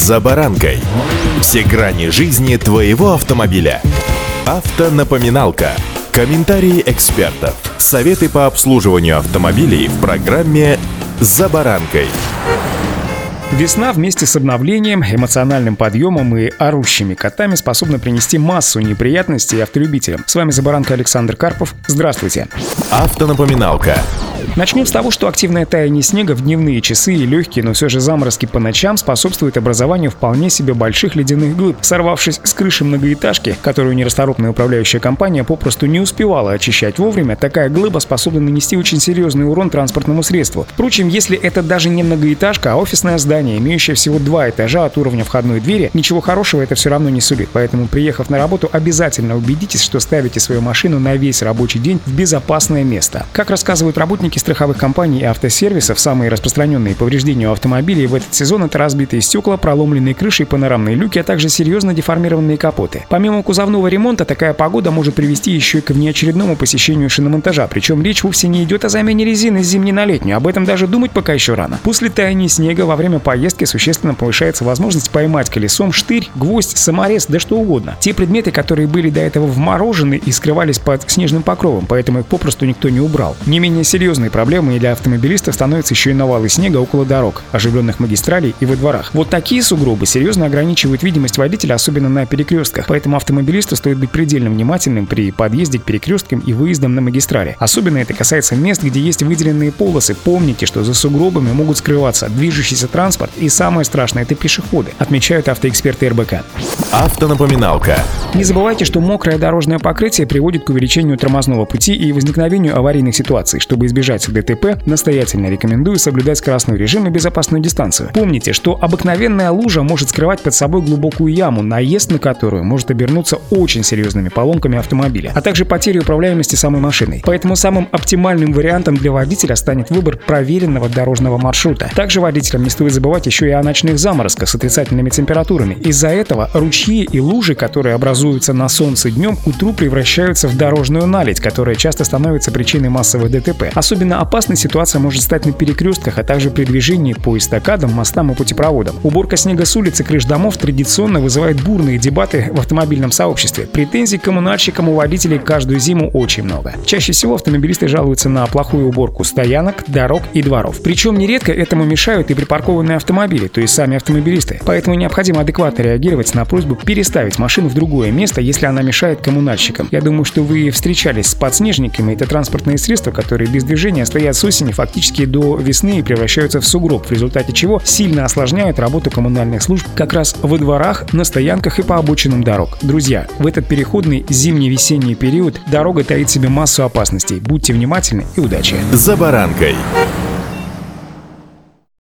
«За баранкой». Все грани жизни твоего автомобиля. Автонапоминалка. Комментарии экспертов. Советы по обслуживанию автомобилей в программе «За баранкой». Весна вместе с обновлением, эмоциональным подъемом и орущими котами способна принести массу неприятностей автолюбителям. С вами «За баранкой» Александр Карпов. Здравствуйте. Автонапоминалка. Начнем с того, что активное таяние снега в дневные часы и легкие, но все же заморозки по ночам способствуют образованию вполне себе больших ледяных глыб, сорвавшись с крыши многоэтажки, которую нерасторопная управляющая компания попросту не успевала очищать вовремя. Такая глыба способна нанести очень серьезный урон транспортному средству. Впрочем, если это даже не многоэтажка, а офисное здание, имеющее всего 2 этажа от уровня входной двери, ничего хорошего это все равно не сулит. Поэтому, приехав на работу, обязательно убедитесь, что ставите свою машину на весь рабочий день в безопасное место. Как рассказывают работники страховых компаний и автосервисов, самые распространенные повреждения у автомобилей в этот сезон — это разбитые стекла, проломленные крыши и панорамные люки, а также серьезно деформированные капоты. Помимо кузовного ремонта, такая погода может привести еще и к внеочередному посещению шиномонтажа, причем речь вовсе не идет о замене резины с зимней на летнюю, об этом даже думать пока еще рано. После таяния снега во время поездки существенно повышается возможность поймать колесом штырь, гвоздь, саморез, да что угодно. Те предметы, которые были до этого вморожены и скрывались под снежным покровом, поэтому их попросту никто не убрал. Не менее серьезные проблемой для автомобилистов становятся еще и навалы снега около дорог, оживленных магистралей и во дворах. Вот такие сугробы серьезно ограничивают видимость водителя, особенно на перекрестках, поэтому автомобилисту стоит быть предельно внимательным при подъезде к перекресткам и выездам на магистрали. Особенно это касается мест, где есть выделенные полосы. Помните, что за сугробами могут скрываться движущийся транспорт и, самое страшное, это пешеходы, отмечают автоэксперты РБК. Автонапоминалка. Не забывайте, что мокрое дорожное покрытие приводит к увеличению тормозного пути и возникновению аварийных ситуаций. Чтобы избежать ДТП, настоятельно рекомендую соблюдать скоростной режим и безопасную дистанцию. Помните, что обыкновенная лужа может скрывать под собой глубокую яму, наезд на которую может обернуться очень серьезными поломками автомобиля, а также потерей управляемости самой машиной. Поэтому самым оптимальным вариантом для водителя станет выбор проверенного дорожного маршрута. Также водителям не стоит забывать еще и о ночных заморозках с отрицательными температурами. Из-за этого ручьи и лужи, которые образуются на солнце днем, к утру превращаются в дорожную наледь, которая часто становится причиной массовых ДТП. Особенно опасной ситуация может стать на перекрестках, а также при движении по эстакадам, мостам и путепроводам. Уборка снега с улиц и крыш домов традиционно вызывает бурные дебаты в автомобильном сообществе. Претензий к коммунальщикам у водителей каждую зиму очень много. Чаще всего автомобилисты жалуются на плохую уборку стоянок, дорог и дворов. Причем нередко этому мешают и припаркованные автомобили, то есть сами автомобилисты. Поэтому необходимо адекватно реагировать на просьбу переставить машину в другое место, если она мешает коммунальщикам. Я думаю, что вы встречались с подснежниками. Это транспортные средства, которые без движения стоят с осени фактически до весны и превращаются в сугроб, в результате чего сильно осложняют работу коммунальных служб как раз во дворах, на стоянках и по обочинам дорог. Друзья, в этот переходный зимний-весенний период дорога таит в себе массу опасностей. Будьте внимательны и удачи! За баранкой.